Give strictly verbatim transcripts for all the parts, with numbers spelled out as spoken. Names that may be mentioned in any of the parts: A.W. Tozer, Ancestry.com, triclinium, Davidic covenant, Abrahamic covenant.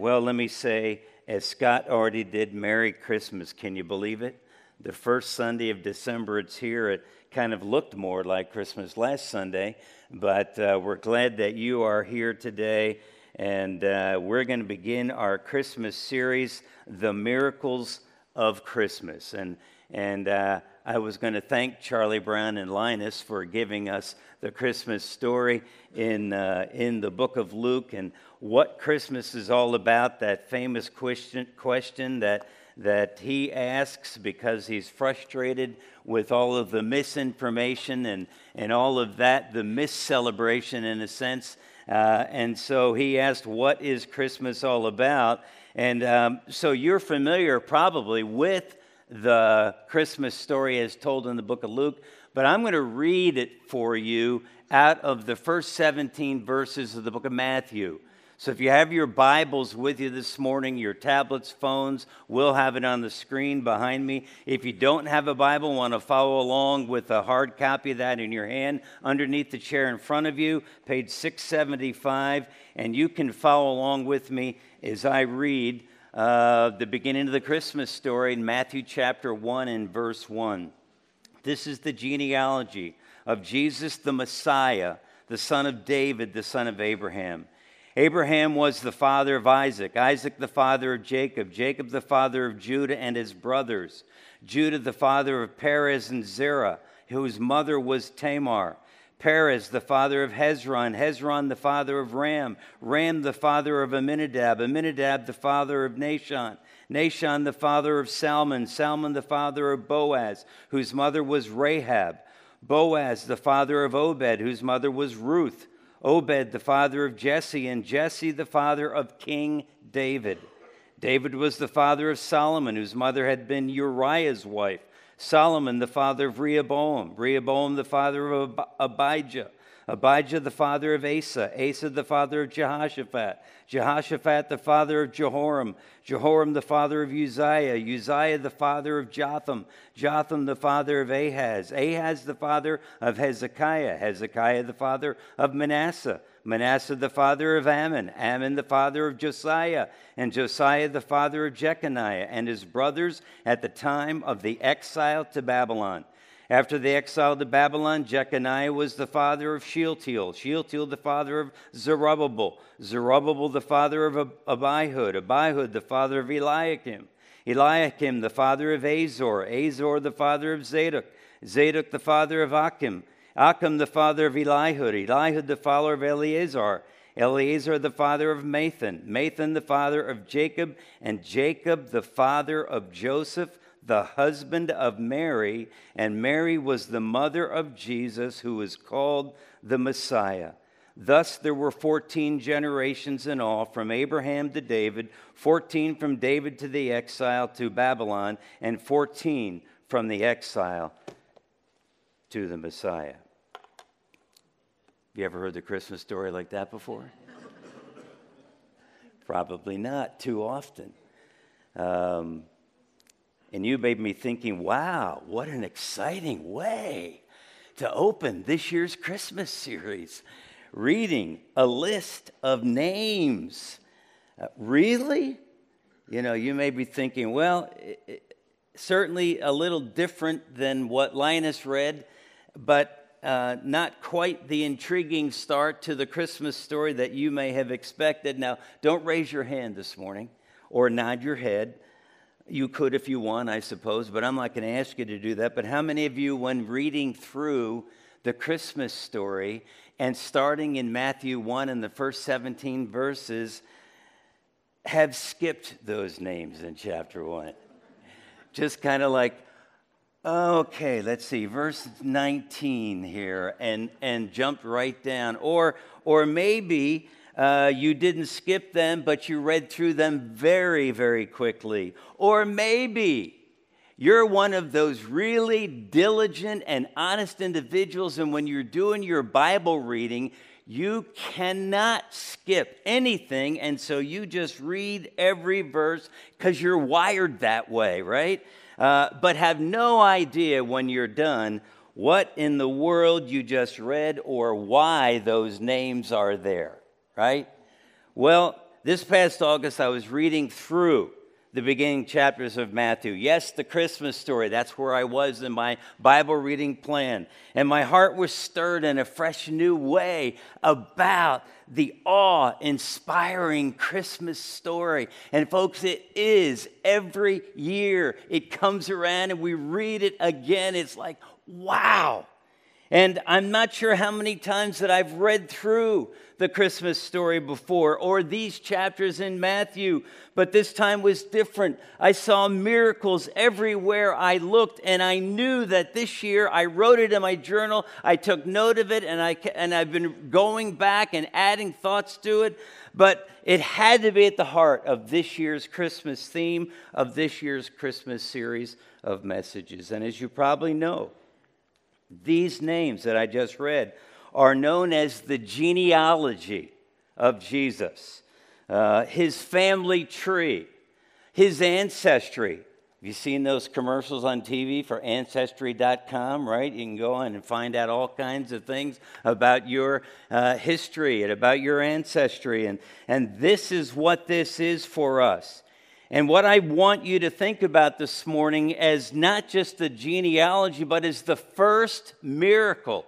Well, let me say, as Scott already did, Merry Christmas. Can you believe it? The first Sunday of December, it's here. It kind of looked more like Christmas last Sunday, but uh, we're glad that you are here today. And uh, we're going to begin our Christmas series, The Miracles of Christmas. And and uh, I was going to thank Charlie Brown and Linus for giving us the Christmas story in uh, in the book of Luke and what Christmas is all about. That famous question question that that he asks because he's frustrated with all of the misinformation and and all of that, the miscelebration in a sense. Uh, and so he asked, what is Christmas all about? And um, so you're familiar probably with the Christmas story as told in the book of Luke, but I'm going to read it for you out of the first seventeen verses of the book of Matthew. So if you have your Bibles with you this morning, your tablets, phones, we'll have it on the screen behind me. If you don't have a Bible, want to follow along with a hard copy of that in your hand, underneath the chair in front of you, page six seventy-five, and you can follow along with me as I read Uh, the beginning of the Christmas story in Matthew chapter one and verse one. This is the genealogy of Jesus the Messiah, the son of David, the son of Abraham. Abraham was the father of Isaac, Isaac the father of Jacob, Jacob the father of Judah and his brothers, Judah the father of Perez and Zerah, whose mother was Tamar, Perez, the father of Hezron, Hezron, the father of Ram, Ram, the father of Amminadab, Amminadab, the father of Nahshon, Nahshon, the father of Salmon, Salmon, the father of Boaz, whose mother was Rahab, Boaz, the father of Obed, whose mother was Ruth, Obed, the father of Jesse, and Jesse, the father of King David. David was the father of Solomon, whose mother had been Uriah's wife, Solomon, the father of Rehoboam, Rehoboam, the father of Abijah, Abijah, the father of Asa, Asa, the father of Jehoshaphat, Jehoshaphat, the father of Jehoram, Jehoram, the father of Uzziah, Uzziah, the father of Jotham, Jotham, the father of Ahaz, Ahaz, the father of Hezekiah, Hezekiah, the father of Manasseh, Manasseh, the father of Ammon, Ammon, the father of Josiah, and Josiah, the father of Jeconiah, and his brothers at the time of the exile to Babylon. After the exile to Babylon, Jeconiah was the father of Shealtiel, Shealtiel, the father of Zerubbabel, Zerubbabel, the father of Abihud, Abihud, the father of Eliakim, Eliakim, the father of Azor, Azor, the father of Zadok, Zadok, the father of Achim, Achim, the father of Elihud, Elihud, the father of Eleazar, Eleazar, the father of Mathan, Mathan, the father of Jacob, and Jacob, the father of Joseph, the husband of Mary, and Mary was the mother of Jesus, who is called the Messiah. Thus there were fourteen generations in all, from Abraham to David, fourteen from David to the exile to Babylon, and fourteen from the exile to the Messiah. Have you ever heard the Christmas story like that before? Probably not too often. Um, and you made me thinking, wow, what an exciting way to open this year's Christmas series, reading a list of names. Uh, really? You know, you may be thinking, well, it, it, certainly a little different than what Linus read, but uh, not quite the intriguing start to the Christmas story that you may have expected. Now, don't raise your hand this morning or nod your head. You could if you want, I suppose, but I'm not going to ask you to do that. But how many of you, when reading through the Christmas story and starting in Matthew one and the first seventeen verses, have skipped those names in chapter one? Just kind of like, okay, let's see, verse nineteen here, and and jumped right down. Or or maybe uh, you didn't skip them, but you read through them very, very quickly. Or maybe you're one of those really diligent and honest individuals, and when you're doing your Bible reading, you cannot skip anything, and so you just read every verse because you're wired that way, right? Uh, but have no idea when you're done what in the world you just read or why those names are there, right? Well, this past August, I was reading through the beginning chapters of Matthew. Yes, the Christmas story. That's where I was in my Bible reading plan. And my heart was stirred in a fresh new way about the awe-inspiring Christmas story. And folks, it is every year. It comes around and we read it again. It's like, wow. And I'm not sure how many times that I've read through the Christmas story before or these chapters in Matthew, but this time was different. I saw miracles everywhere I looked, and I knew that this year I wrote it in my journal. I took note of it, and, I, and I've been going back and adding thoughts to it, but it had to be at the heart of this year's Christmas theme, of this year's Christmas series of messages. And as you probably know, these names that I just read are known as the genealogy of Jesus, uh, his family tree, his ancestry. Have you seen those commercials on T V for Ancestry dot com, right? You can go on and find out all kinds of things about your uh, history and about your ancestry. And, and this is what this is for us. And what I want you to think about this morning as not just the genealogy, but as the first miracle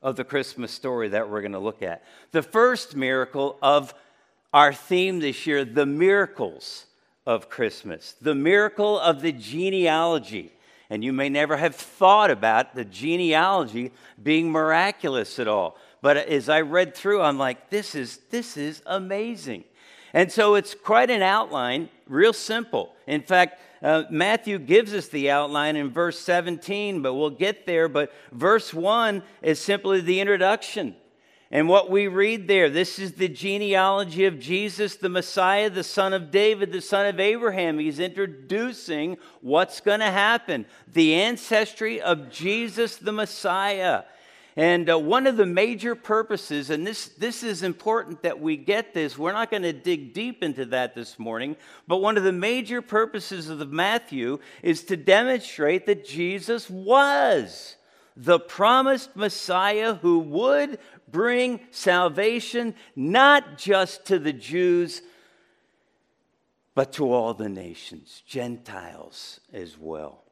of the Christmas story that we're going to look at. The first miracle of our theme this year, the miracles of Christmas. The miracle of the genealogy. And you may never have thought about the genealogy being miraculous at all. But as I read through, I'm like, this is, this is amazing. And so it's quite an outline, real simple. In fact, uh, Matthew gives us the outline in verse seventeen, but we'll get there. But verse one is simply the introduction. And what we read there, this is the genealogy of Jesus, the Messiah, the son of David, the son of Abraham. He's introducing what's going to happen, the ancestry of Jesus, the Messiah. And uh, one of the major purposes, and this, this is important that we get this. We're not going to dig deep into that this morning. But one of the major purposes of the Matthew is to demonstrate that Jesus was the promised Messiah who would bring salvation not just to the Jews, but to all the nations, Gentiles as well.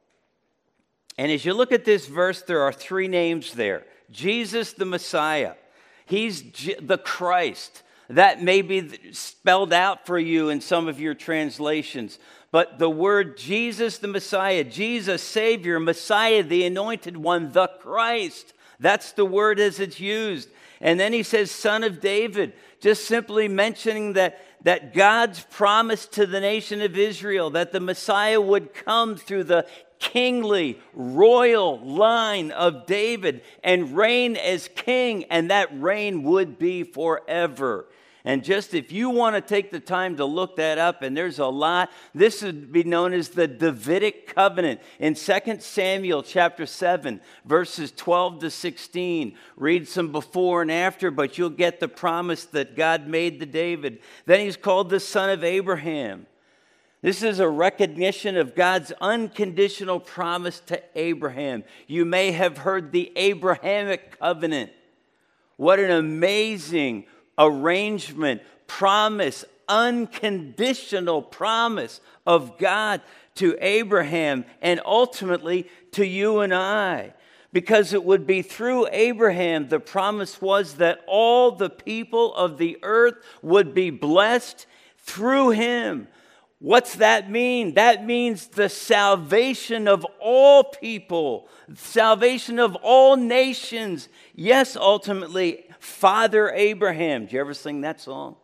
And as you look at this verse, there are three names there. Jesus the Messiah, he's the Christ. That may be spelled out for you in some of your translations. But the word Jesus the Messiah, Jesus Savior, Messiah, the Anointed One, the Christ. That's the word as it's used. And then he says Son of David, just simply mentioning that, that God's promise to the nation of Israel, that the Messiah would come through the kingly, royal line of David and reign as king, and that reign would be forever. And just if you want to take the time to look that up, and there's a lot, this would be known as the Davidic covenant. In Second Samuel chapter seven, verses twelve to sixteen, read some before and after, but you'll get the promise that God made to David. Then he's called the son of Abraham. This is a recognition of God's unconditional promise to Abraham. You may have heard the Abrahamic covenant. What an amazing arrangement, promise, unconditional promise of God to Abraham and ultimately to you and I. Because it would be through Abraham, the promise was that all the people of the earth would be blessed through him. What's that mean? That means the salvation of all people, salvation of all nations. Yes, ultimately, Father Abraham. Did you ever sing that song?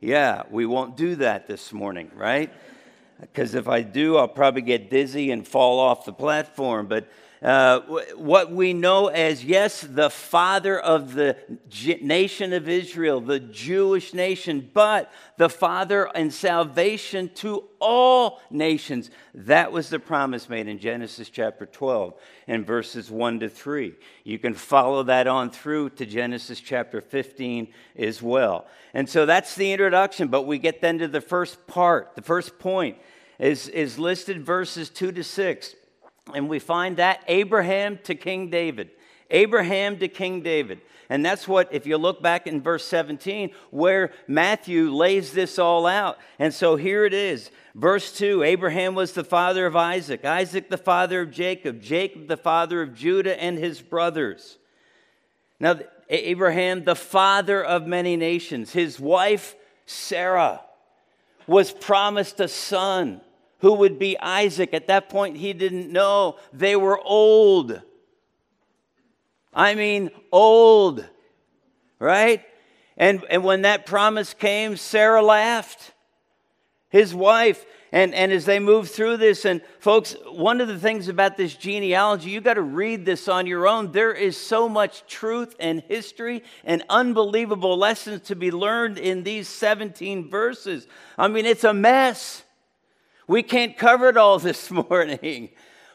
Yeah, we won't do that this morning, right? Because if I do, I'll probably get dizzy and fall off the platform. But uh, what we know as, yes, the father of the nation of Israel, the Jewish nation, but the father and salvation to all nations. That was the promise made in Genesis chapter twelve and verses one to three. You can follow that on through to Genesis chapter fifteen as well. And so that's the introduction, but we get then to the first part, the first point. Is, is listed verses two to six. And we find that Abraham to King David. Abraham to King David. And that's what, if you look back in verse seventeen, where Matthew lays this all out. And so here it is. Verse two, Abraham was the father of Isaac, Isaac the father of Jacob, Jacob the father of Judah and his brothers. Now, Abraham, the father of many nations, his wife, Sarah, was promised a son who would be Isaac. At that point, he didn't know. They were old. I mean, old, right? And and when that promise came, Sarah laughed, his wife. And, and as they move through this, and folks, one of the things about this genealogy, you got to read this on your own. There is so much truth and history and unbelievable lessons to be learned in these seventeen verses. I mean, it's a mess. We can't cover it all this morning.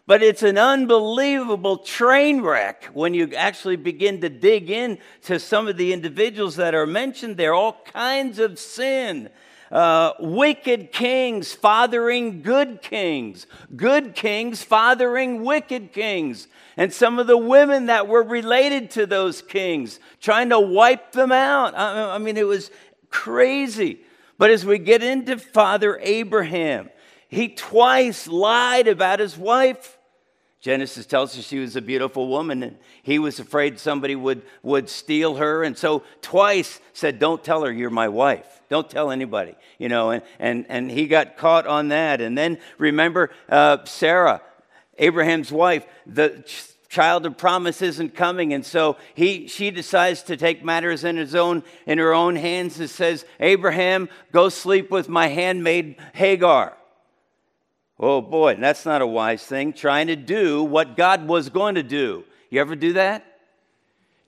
But it's an unbelievable train wreck when you actually begin to dig in to some of the individuals that are mentioned there. All kinds of sin. Uh, wicked kings fathering good kings. Good kings fathering wicked kings. And some of the women that were related to those kings, trying to wipe them out. I, I mean, it was crazy. But as we get into Father Abraham, he twice lied about his wife. Genesis tells us she was a beautiful woman, and he was afraid somebody would, would steal her. And so twice said, don't tell her you're my wife. Don't tell anybody, you know, and, and, and he got caught on that. And then remember uh, Sarah, Abraham's wife, the ch- child of promise isn't coming. And so he she decides to take matters in, his own, in her own hands and says, Abraham, go sleep with my handmaid Hagar. Oh, boy, that's not a wise thing, trying to do what God was going to do. You ever do that?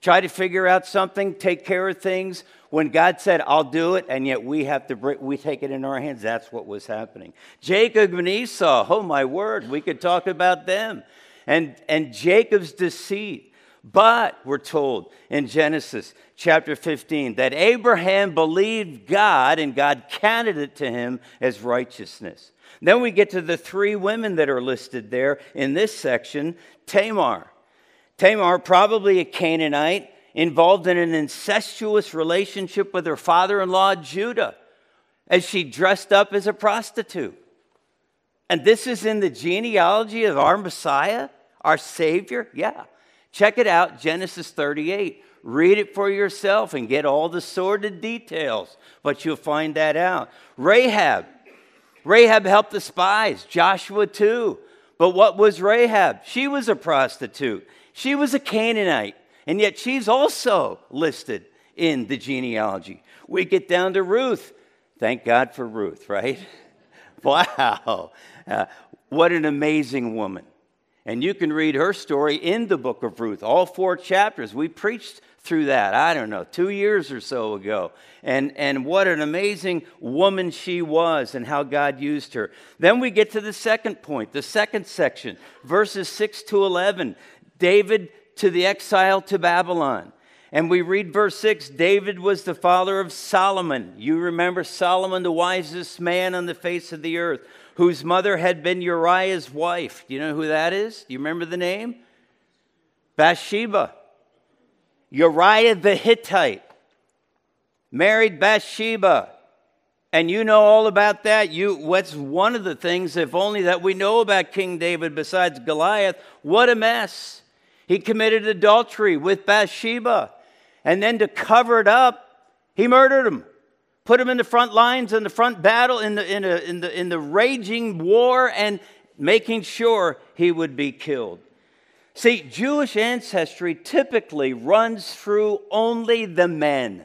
Try to figure out something, take care of things, when God said, I'll do it, and yet we have to we take it in our hands. That's what was happening. Jacob and Esau, oh, my word, we could talk about them. And, and Jacob's deceit. But we're told in Genesis chapter fifteen that Abraham believed God, and God counted it to him as righteousness. Then we get to the three women that are listed there in this section. Tamar. Tamar, probably a Canaanite, involved in an incestuous relationship with her father-in-law, Judah, as she dressed up as a prostitute. And this is in the genealogy of our Messiah, our Savior? Yeah. Check it out, Genesis thirty-eight. Read it for yourself and get all the sordid details, but you'll find that out. Rahab. Rahab helped the spies, Joshua too. But what was Rahab? She was a prostitute. She was a Canaanite, and yet she's also listed in the genealogy. We get down to Ruth. Thank God for Ruth, right? Wow. Uh, what an amazing woman. And you can read her story in the book of Ruth, all four chapters. We preached through that, I don't know, two years or so ago. And, and what an amazing woman she was and how God used her. Then we get to the second point, the second section, verses six to eleven. David to the exile to Babylon. And we read verse six, David was the father of Solomon. You remember Solomon, the wisest man on the face of the earth, whose mother had been Uriah's wife. Do you know who that is? Do you remember the name? Bathsheba. Uriah the Hittite married Bathsheba. And you know all about that. You, what's one of the things, if only, that we know about King David besides Goliath? What a mess. He committed adultery with Bathsheba. And then to cover it up, he murdered him. Put him in the front lines, in the front battle, in the, in a, in the, in the raging war, and making sure he would be killed. See, Jewish ancestry typically runs through only the men.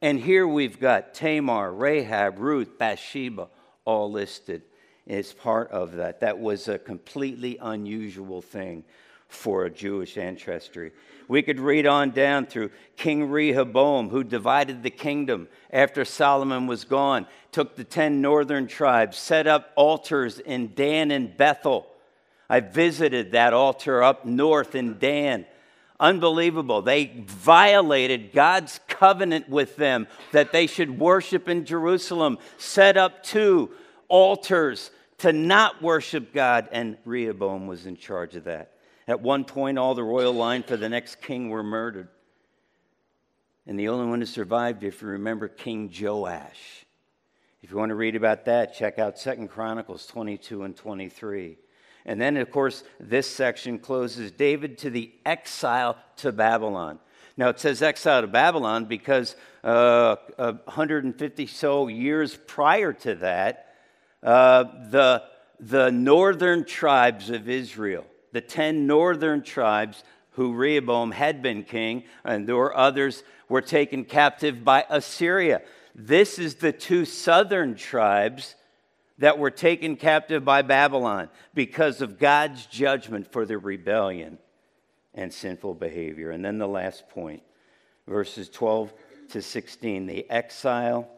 And here we've got Tamar, Rahab, Ruth, Bathsheba all listed as part of that. That was a completely unusual thing for a Jewish ancestry. We could read on down through King Rehoboam, who divided the kingdom after Solomon was gone, took the ten northern tribes, set up altars in Dan and Bethel. I visited that altar up north in Dan. Unbelievable. They violated God's covenant with them that they should worship in Jerusalem, set up two altars to not worship God, and Rehoboam was in charge of that. At one point, all the royal line for the next king were murdered. And the only one who survived, if you remember, King Joash. If you want to read about that, check out Second Chronicles twenty-two and twenty-three. And then, of course, this section closes David to the exile to Babylon. Now, it says exile to Babylon because uh, one hundred fifty so years prior to that, uh, the, the northern tribes of Israel, the ten northern tribes who Rehoboam had been king, and there were others, were taken captive by Assyria. This is the two southern tribes that were taken captive by Babylon because of God's judgment for their rebellion and sinful behavior. And then the last point, verses twelve to sixteen, the exile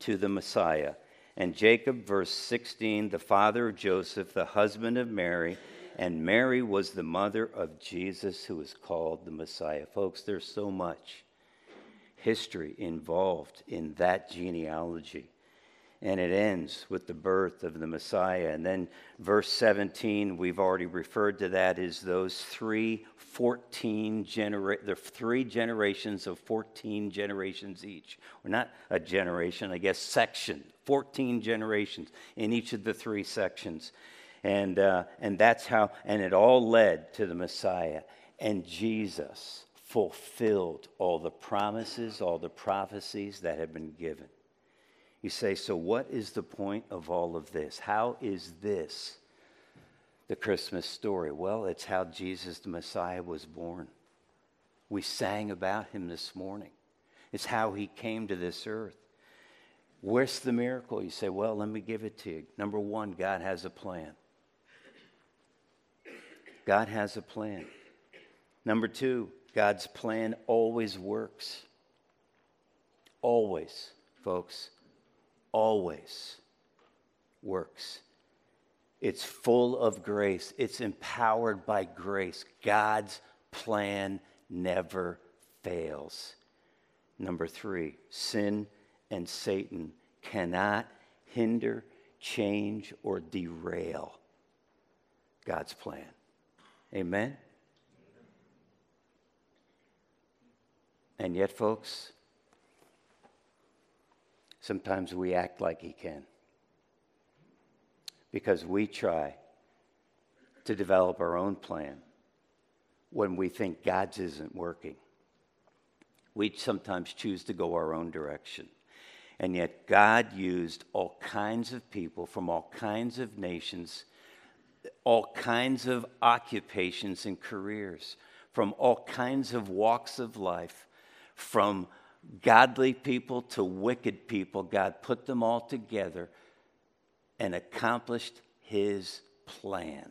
to the Messiah. And Jacob, verse sixteen, the father of Joseph, the husband of Mary, and Mary was the mother of Jesus, who is called the Messiah. Folks, there's so much history involved in that genealogy. And it ends with the birth of the Messiah. And then verse seventeen, we've already referred to that, is those three, fourteen genera- the three generations of fourteen generations each. Or not a generation, I guess section, fourteen generations in each of the three sections. And, uh, and that's how, and it all led to the Messiah. And Jesus fulfilled all the promises, all the prophecies that had been given. You say, so what is the point of all of this? How is this the Christmas story? Well, it's how Jesus the Messiah was born. We sang about him this morning. It's how he came to this earth. Where's the miracle? You say, well, let me give it to you. Number one, God has a plan. God has a plan. Number two, God's plan always works. Always, folks. Always works. It's full of grace. It's empowered by grace. God's plan never fails. Number three, sin and Satan cannot hinder, change, or derail God's plan. Amen? And yet, folks, sometimes we act like he can because we try to develop our own plan when we think God's isn't working. We sometimes choose to go our own direction. And yet God used all kinds of people from all kinds of nations, all kinds of occupations and careers, from all kinds of walks of life, from godly people to wicked people. God put them all together and accomplished his plan.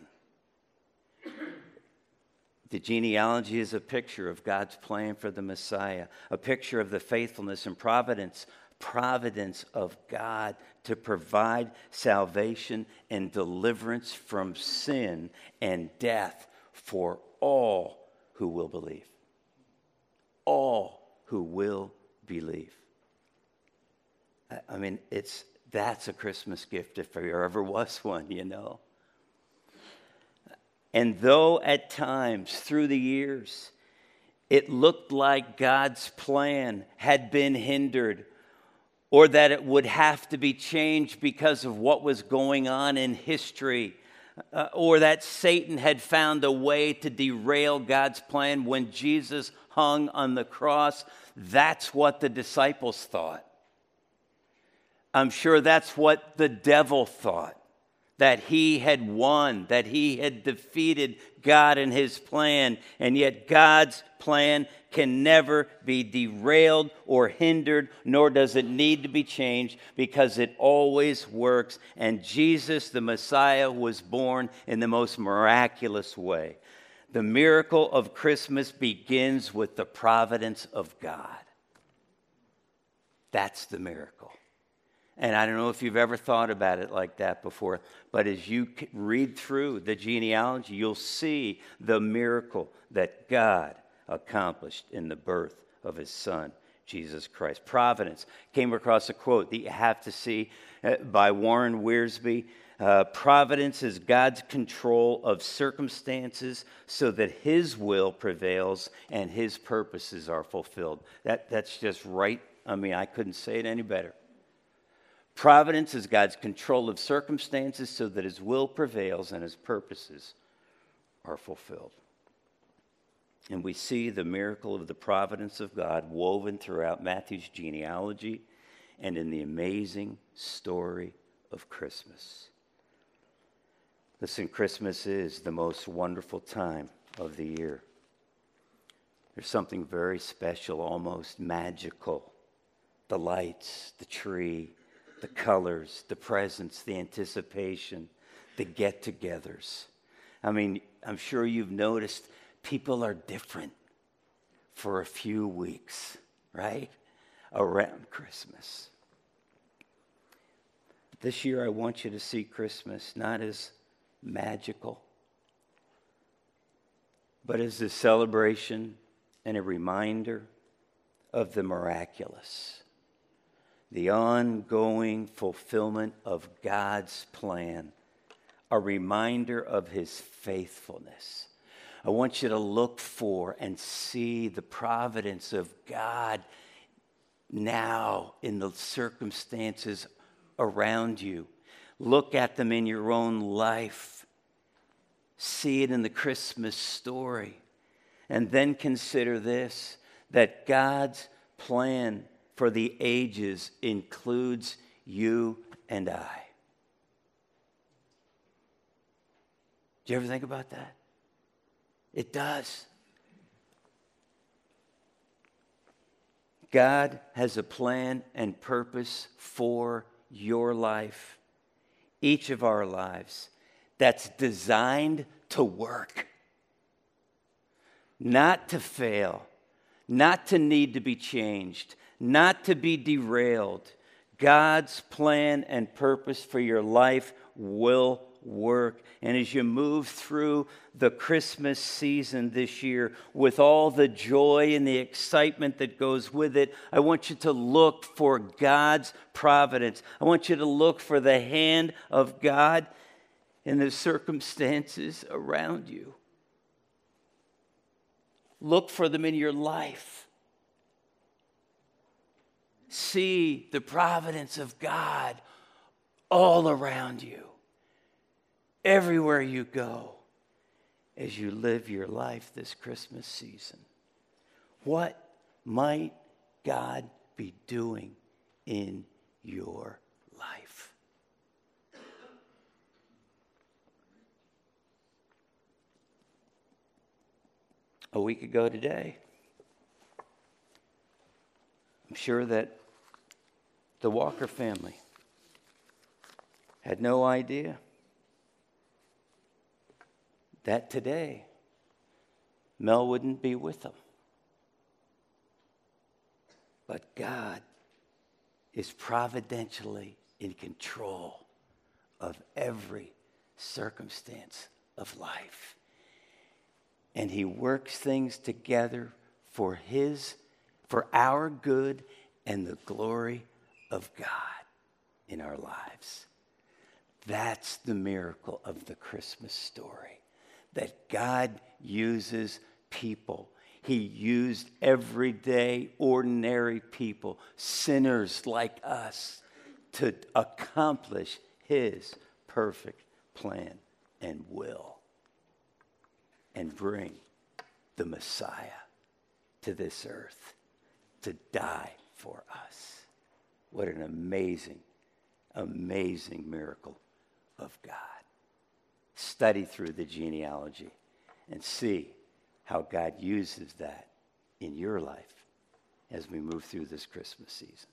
The genealogy is a picture of God's plan for the Messiah, a picture of the faithfulness and providence, providence of God to provide salvation and deliverance from sin and death for all who will believe. All who will believe. I mean, it's that's a Christmas gift if there ever was one, you know. And though at times through the years it looked like God's plan had been hindered or that it would have to be changed because of what was going on in history, uh, or that Satan had found a way to derail God's plan when Jesus hung on the cross, that's what the disciples thought. I'm sure that's what the devil thought, that he had won, that he had defeated God and his plan, and yet God's plan can never be derailed or hindered, nor does it need to be changed, because it always works, and Jesus, the Messiah, was born in the most miraculous way. The miracle of Christmas begins with the providence of God. That's the miracle. And I don't know if you've ever thought about it like that before, but as you read through the genealogy, you'll see the miracle that God accomplished in the birth of his son, Jesus Christ. Providence. Came across a quote that you have to see by Warren Wiersbe. Uh, Providence is God's control of circumstances so that his will prevails and his purposes are fulfilled. That, that's just right. I mean, I couldn't say it any better. Providence is God's control of circumstances so that his will prevails and his purposes are fulfilled. And we see the miracle of the providence of God woven throughout Matthew's genealogy and in the amazing story of Christmas. Listen, Christmas is the most wonderful time of the year. There's something very special, almost magical. The lights, the tree, the colors, the presents, the anticipation, the get-togethers. I mean, I'm sure you've noticed people are different for a few weeks, right? Around Christmas. This year, I want you to see Christmas not as magical, but as a celebration and a reminder of the miraculous. The ongoing fulfillment of God's plan, a reminder of his faithfulness. I want you to look for and see the providence of God now in the circumstances around you. Look at them in your own life. See it in the Christmas story. And then consider this, that God's plan for the ages includes you and I. Do you ever think about that? It does. God has a plan and purpose for your life, each of our lives, that's designed to work, not to fail, not to need to be changed, not to be derailed. God's plan and purpose for your life will work. And as you move through the Christmas season this year, with all the joy and the excitement that goes with it, I want you to look for God's providence. I want you to look for the hand of God in the circumstances around you. Look for them in your life. See the providence of God all around you, everywhere you go, as you live your life this Christmas season. What might God be doing in your life? A week ago today, I'm sure that the Walker family had no idea that today Mel wouldn't be with them. But God is providentially in control of every circumstance of life. And he works things together for his, for our good and the glory of God in our lives. That's the miracle of the Christmas story, that God uses people. He used everyday, ordinary people, sinners like us, to accomplish his perfect plan and will and bring the Messiah to this earth to die for us. What an amazing, amazing miracle of God. Study through the genealogy and see how God uses that in your life as we move through this Christmas season.